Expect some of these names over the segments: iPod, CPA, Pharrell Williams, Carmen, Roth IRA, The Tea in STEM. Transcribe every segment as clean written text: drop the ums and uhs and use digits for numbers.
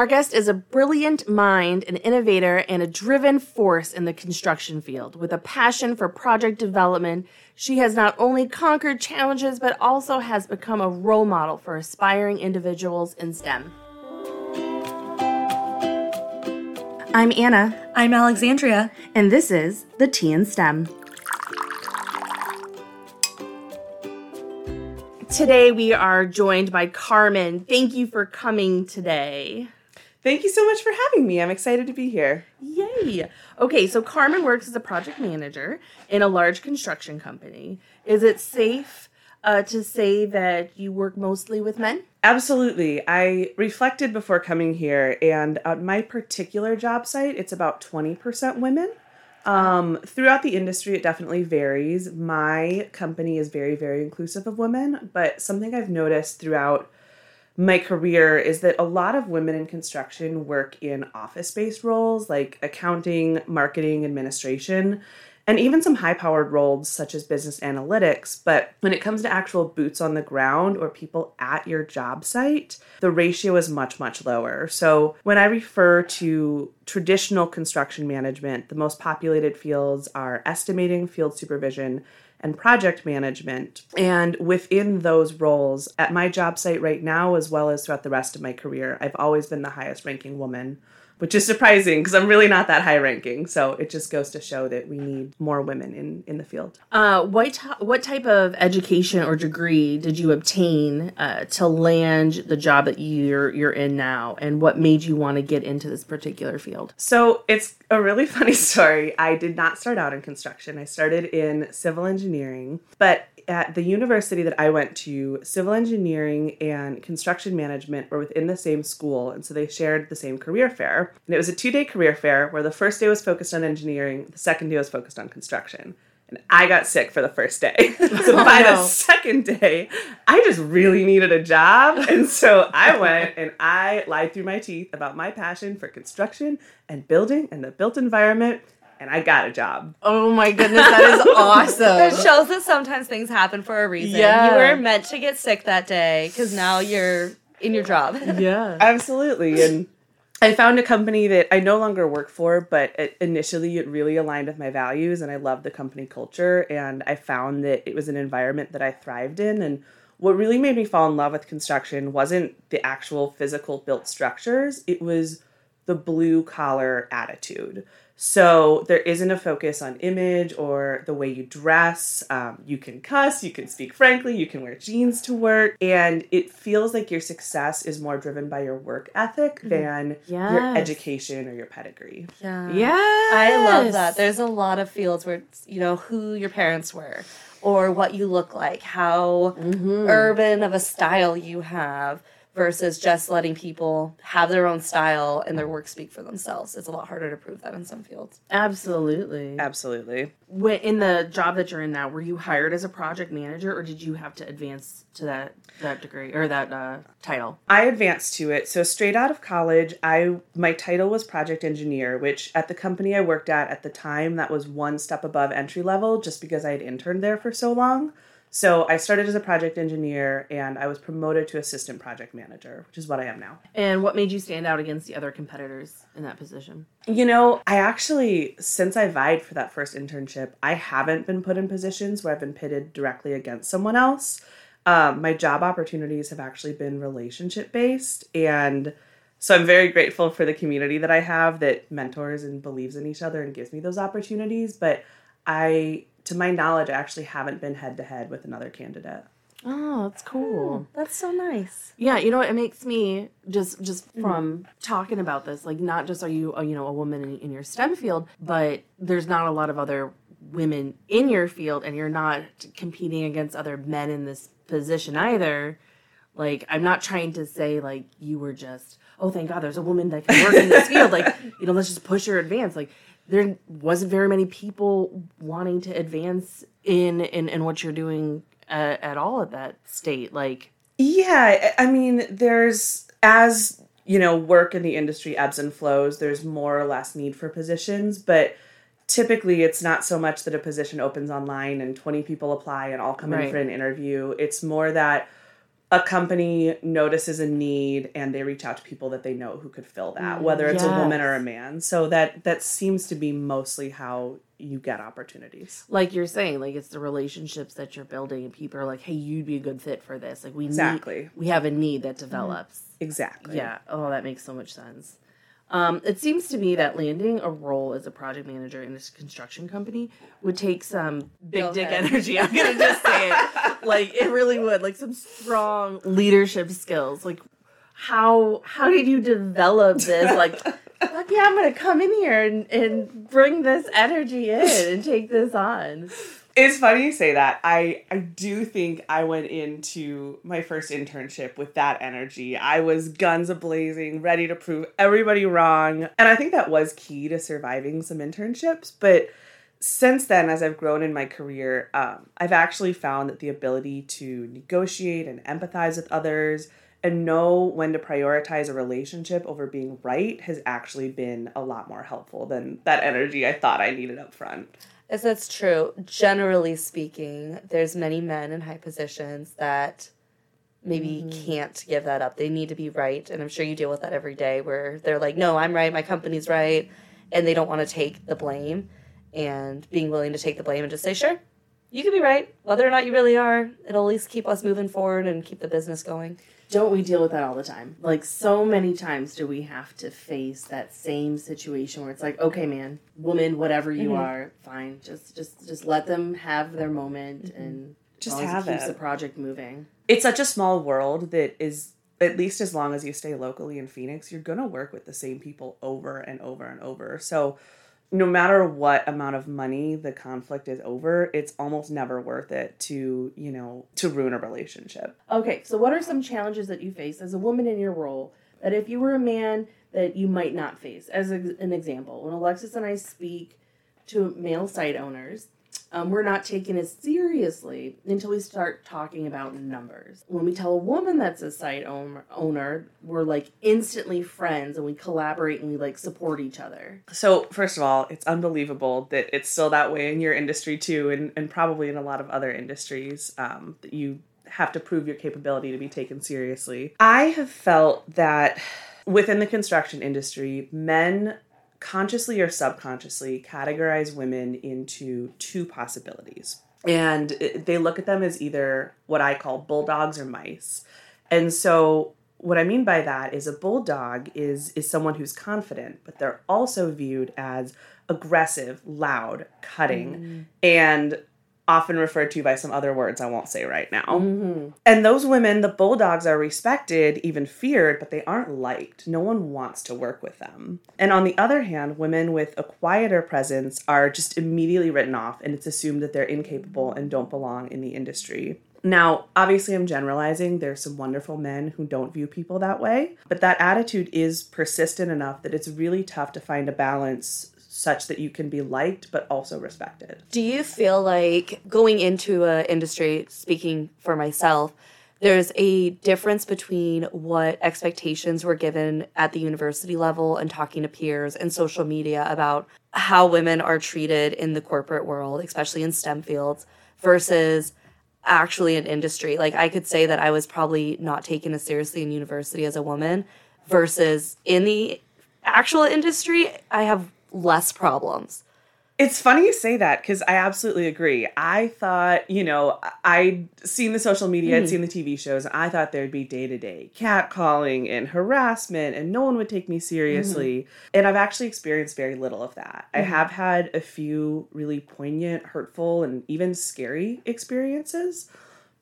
Our guest is a brilliant mind, an innovator, and a driven force in the construction field. With a passion for project development, she has not only conquered challenges, but also has become a role model for aspiring individuals in STEM. I'm Anna. I'm Alexandria. And this is The Tea in STEM. Today we are joined by Carmen. Thank you for coming today. Thank you so much for having me. I'm excited to be here. Yay. Okay, so Carmen works as a project manager in a large construction company. Is it safe to say that you work mostly with men? Absolutely. I reflected before coming here, and on my particular job site, it's about 20% women. Throughout the industry, it definitely varies. My company is very, very inclusive of women, but something I've noticed throughout my career is that a lot of women in construction work in office-based roles like accounting, marketing, administration, and even some high-powered roles such as business analytics. But when it comes to actual boots on the ground or people at your job site, the ratio is much, much lower. So when I refer to traditional construction management, the most populated fields are estimating, field supervision, and project management. And within those roles, at my job site right now, as well as throughout the rest of my career, I've always been the highest ranking woman, which is surprising because I'm really not that high ranking. So it just goes to show that we need more women in the field. What type of education or degree did you obtain to land the job that you're in now? And what made you want to get into this particular field? So it's a really funny story. I did not start out in construction. I started in civil engineering, but at the university that I went to, civil engineering and construction management were within the same school, and so they shared the same career fair. And it was a two-day career fair where the first day was focused on engineering, the second day was focused on construction. And I got sick for the first day. The second day, I just really needed a job. And so I went and I lied through my teeth about my passion for construction and building and the built environment. And I got a job. Oh my goodness, that is awesome. That shows that sometimes things happen for a reason. Yeah. You were meant to get sick that day because now you're in your job. Yeah. Absolutely. And I found a company that I no longer work for, but initially it really aligned with my values, and I loved the company culture, and I found that it was an environment that I thrived in. And what really made me fall in love with construction wasn't the actual physical built structures. It was the blue-collar attitude. So there isn't a focus on image or the way you dress. You can cuss, you can speak frankly, you can wear jeans to work. And it feels like your success is more driven by your work ethic than your education or your pedigree. Yeah. Yes. I love that. There's a lot of fields where, it's, you know, who your parents were or what you look like, how urban of a style you have. Versus just letting people have their own style and their work speak for themselves. It's a lot harder to prove that in some fields. Absolutely. Absolutely. In the job that you're in now, were you hired as a project manager, or did you have to advance to that degree or that title? I advanced to it. So straight out of college, my title was project engineer, which at the company I worked at the time, that was one step above entry level just because I had interned there for so long. So I started as a project engineer, and I was promoted to assistant project manager, which is what I am now. And what made you stand out against the other competitors in that position? You know, I actually, since I vied for that first internship, I haven't been put in positions where I've been pitted directly against someone else. My job opportunities have actually been relationship-based, and so I'm very grateful for the community that I have that mentors and believes in each other and gives me those opportunities, but to my knowledge, I actually haven't been head-to-head with another candidate. Oh, that's cool. That's so nice. Yeah, you know what? It makes me, just from talking about this, like, not just are you, a woman in your STEM field, but there's not a lot of other women in your field, and you're not competing against other men in this position either. Like, I'm not trying to say, like, you were just, oh, thank God, there's a woman that can work in this field. Like, let's just push her advance. Like, there wasn't very many people wanting to advance in what you're doing at all at that state. Like, yeah, I mean, there's, as you know, work in the industry ebbs and flows, there's more or less need for positions, but typically it's not so much that a position opens online and 20 people apply and all come in for an interview. It's more that a company notices a need and they reach out to people that they know who could fill that, whether it's a woman or a man. So that seems to be mostly how you get opportunities. Like you're saying, like it's the relationships that you're building and people are like, hey, you'd be a good fit for this. Like we have a need that develops. Exactly. Yeah. Oh, that makes so much sense. It seems to me that landing a role as a project manager in this construction company would take some big dick energy. I'm going to just say it. Like, it really would. Like, some strong leadership skills. Like, how did you develop this? Like, fuck yeah, I'm going to come in here and bring this energy in and take this on. It's funny you say that. I do think I went into my first internship with that energy. I was guns a-blazing, ready to prove everybody wrong. And I think that was key to surviving some internships. But since then, as I've grown in my career, I've actually found that the ability to negotiate and empathize with others and know when to prioritize a relationship over being right has actually been a lot more helpful than that energy I thought I needed up front. Yes, that's true. Generally speaking, there's many men in high positions that maybe can't give that up. They need to be right. And I'm sure you deal with that every day where they're like, no, I'm right. My company's right. And they don't want to take the blame. And being willing to take the blame and just say, sure, you could be right. Whether or not you really are, it'll at least keep us moving forward and keep the business going. Don't we deal with that all the time? Like, so many times do we have to face that same situation where it's like, okay, man, woman, whatever you are, fine. Just let them have their moment and just have it. Keeps the project moving. It's such a small world that is, at least as long as you stay locally in Phoenix, you're going to work with the same people over and over and over. So no matter what amount of money the conflict is over, it's almost never worth it to, you know, to ruin a relationship. Okay, so what are some challenges that you face as a woman in your role that if you were a man that you might not face? As an example, when Alexis and I speak to male site owners, we're not taken as seriously until we start talking about numbers. When we tell a woman that's a site owner, we're like instantly friends and we collaborate and we like support each other. So first of all, it's unbelievable that it's still that way in your industry too, and probably in a lot of other industries, that you have to prove your capability to be taken seriously. I have felt that within the construction industry, men consciously or subconsciously categorize women into two possibilities. And they look at them as either what I call bulldogs or mice. And so what I mean by that is a bulldog is someone who's confident, but they're also viewed as aggressive, loud, cutting, and often referred to by some other words I won't say right now. And those women, the bulldogs, are respected, even feared, but they aren't liked. No one wants to work with them. And on the other hand, women with a quieter presence are just immediately written off, and it's assumed that they're incapable and don't belong in the industry. Now, obviously, I'm generalizing. There's some wonderful men who don't view people that way, but that attitude is persistent enough that it's really tough to find a balance such that you can be liked but also respected. Do you feel like going into an industry, speaking for myself, there's a difference between what expectations were given at the university level and talking to peers and social media about how women are treated in the corporate world, especially in STEM fields, versus actually in industry? Like, I could say that I was probably not taken as seriously in university as a woman versus in the actual industry, I have less problems. It's funny you say that because I absolutely agree. I thought, you know, I'd seen the social media, I'd seen the TV shows, and I thought there'd be day-to-day catcalling and harassment and no one would take me seriously. And I've actually experienced very little of that. I have had a few really poignant, hurtful, and even scary experiences,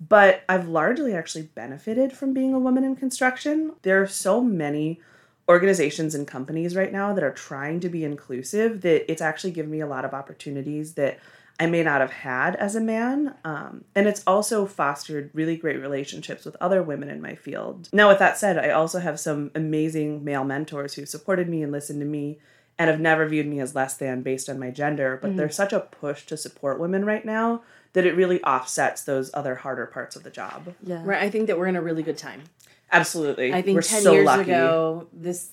but I've largely actually benefited from being a woman in construction. There are so many organizations and companies right now that are trying to be inclusive that it's actually given me a lot of opportunities that I may not have had as a man. And it's also fostered really great relationships with other women in my field. Now, with that said, I also have some amazing male mentors who supported me and listened to me and have never viewed me as less than based on my gender. But there's such a push to support women right now that it really offsets those other harder parts of the job. Yeah, right. I think that we're in a really good time. Absolutely. I think we're 10 so years lucky. Ago, this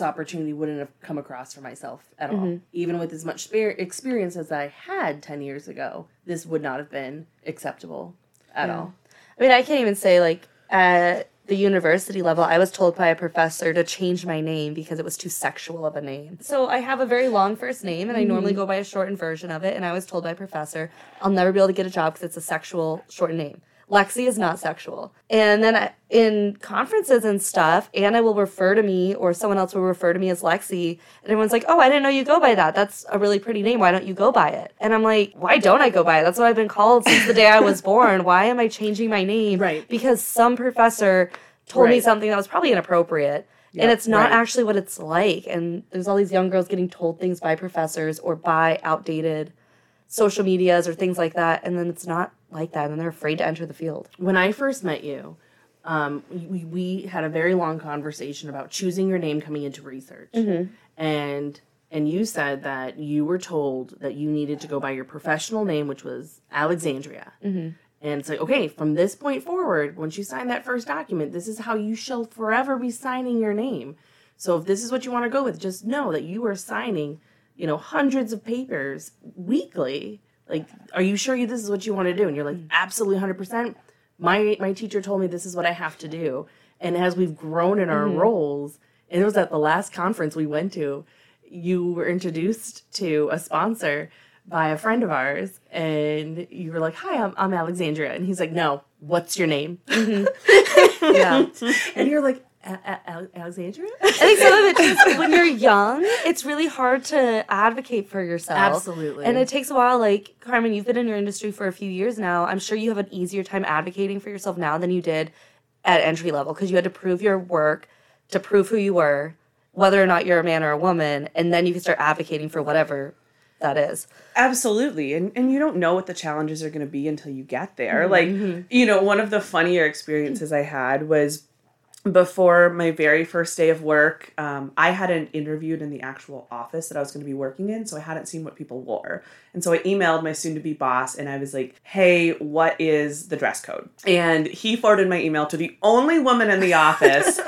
opportunity wouldn't have come across for myself at all. Even with as much experience as I had 10 years ago, this would not have been acceptable at all. I mean, I can't even say, like, at the university level, I was told by a professor to change my name because it was too sexual of a name. So I have a very long first name, and I normally go by a shortened version of it. And I was told by a professor, I'll never be able to get a job because it's a sexual shortened name. Lexi is not sexual. And then in conferences and stuff, Anna will refer to me, or someone else will refer to me as Lexi. And everyone's like, oh, I didn't know you go by that. That's a really pretty name. Why don't you go by it? And I'm like, why don't I go by it? That's what I've been called since the day I was born. Why am I changing my name? Right. Because some professor told me something that was probably inappropriate. Yep. And it's not actually what it's like. And there's all these young girls getting told things by professors or by outdated social medias or things like that. And then it's not like that, and they're afraid to enter the field. When I first met you, we had a very long conversation about choosing your name coming into research. Mm-hmm. And you said that you were told that you needed to go by your professional name, which was Alexandria. Mm-hmm. And it's like, okay, from this point forward, once you sign that first document, this is how you shall forever be signing your name. So if this is what you want to go with, just know that you are signing, you know, hundreds of papers weekly. Like, are you sure this is what you want to do? And you're like, absolutely, 100%. My teacher told me this is what I have to do. And as we've grown in our roles, and it was at the last conference we went to, you were introduced to a sponsor by a friend of ours. And you were like, hi, I'm Alexandria. And he's like, no, what's your name? Mm-hmm. Yeah. And you're like, Alexandria? I think some of it just, when you're young, it's really hard to advocate for yourself. Absolutely. And it takes a while. Like, Carmen, you've been in your industry for a few years now. I'm sure you have an easier time advocating for yourself now than you did at entry level, because you had to prove your work, to prove who you were, whether or not you're a man or a woman, and then you can start advocating for whatever that is. Absolutely. And you don't know what the challenges are going to be until you get there. Mm-hmm. Like, you know, one of the funnier experiences I had was before my very first day of work, I hadn't interviewed in the actual office that I was going to be working in, so I hadn't seen what people wore. And so I emailed my soon-to-be boss, and I was like, hey, what is the dress code? And he forwarded my email to the only woman in the office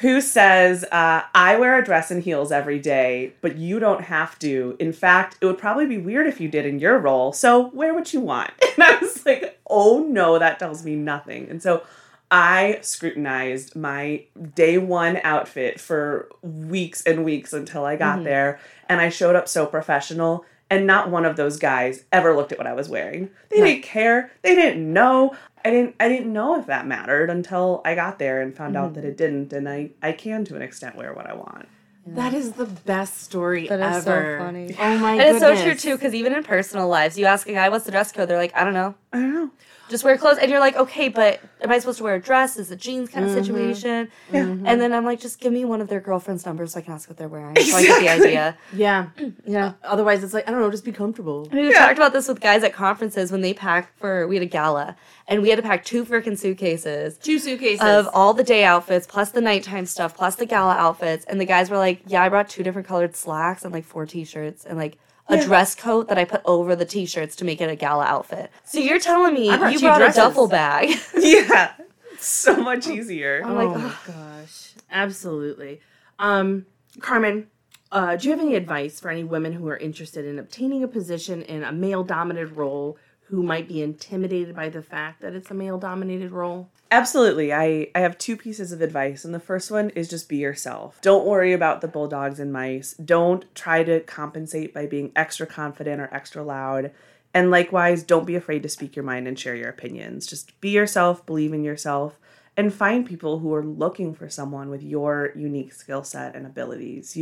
who says, I wear a dress and heels every day, but you don't have to. In fact, it would probably be weird if you did in your role, so wear what you want. And I was like, oh, no, that tells me nothing. And so I scrutinized my day one outfit for weeks and weeks until I got there, and I showed up so professional, and not one of those guys ever looked at what I was wearing. They didn't care. They didn't know. I didn't know if that mattered until I got there and found out that it didn't, and I can, to an extent, wear what I want. Yeah. That is the best story ever. That is so funny. Oh, my goodness. And it's so true, too, because even in personal lives, you ask a guy, what's the dress code? They're like, I don't know. Just wear clothes. And you're like, okay, but am I supposed to wear a dress? Is it jeans kind of situation? Yeah. Mm-hmm. And then I'm like, just give me one of their girlfriend's numbers so I can ask what they're wearing. Exactly. So I get the idea. Yeah. Yeah. Otherwise, it's like, I don't know, just be comfortable. I mean, we talked about this with guys at conferences when they packed for, we had a gala, and we had to pack two freaking suitcases. Two suitcases. Of all the day outfits, plus the nighttime stuff, plus the gala outfits. And the guys were like, yeah, I brought two different colored slacks and like 4 t-shirts and like a dress coat that I put over the t-shirts to make it a gala outfit. So you're telling me you brought a duffel bag. Yeah. So much easier. I'm like, oh, gosh. Absolutely. Carmen, do you have any advice for any women who are interested in obtaining a position in a male-dominated role who might be intimidated by the fact that it's a male-dominated role? Absolutely. I have two pieces of advice, and the first one is just be yourself. Don't worry about the bulldogs and mice. Don't try to compensate by being extra confident or extra loud. And likewise, don't be afraid to speak your mind and share your opinions. Just be yourself, believe in yourself, and find people who are looking for someone with your unique skill set and abilities.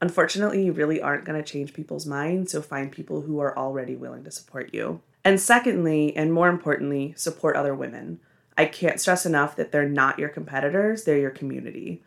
Unfortunately, you really aren't going to change people's minds, so find people who are already willing to support you. And secondly, and more importantly, support other women. I can't stress enough that they're not your competitors, they're your community.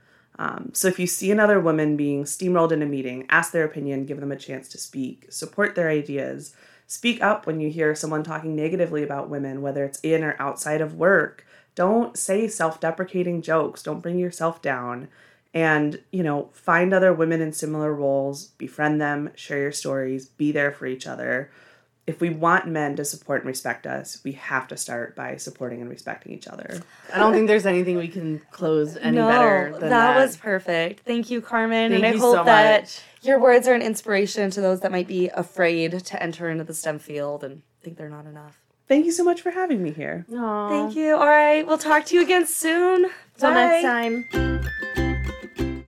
So if you see another woman being steamrolled in a meeting, ask their opinion, give them a chance to speak, support their ideas, speak up when you hear someone talking negatively about women, whether it's in or outside of work. Don't say self-deprecating jokes, don't bring yourself down. And, you know, find other women in similar roles, befriend them, share your stories, be there for each other. If we want men to support and respect us, we have to start by supporting and respecting each other. I don't think there's anything we can close any better than that. That was perfect. Thank you, Carmen. Thank and I hope so that much. Your words are an inspiration to those that might be afraid to enter into the STEM field and think they're not enough. Thank you so much for having me here. Aww. Thank you. All right. We'll talk to you again soon. Till next time.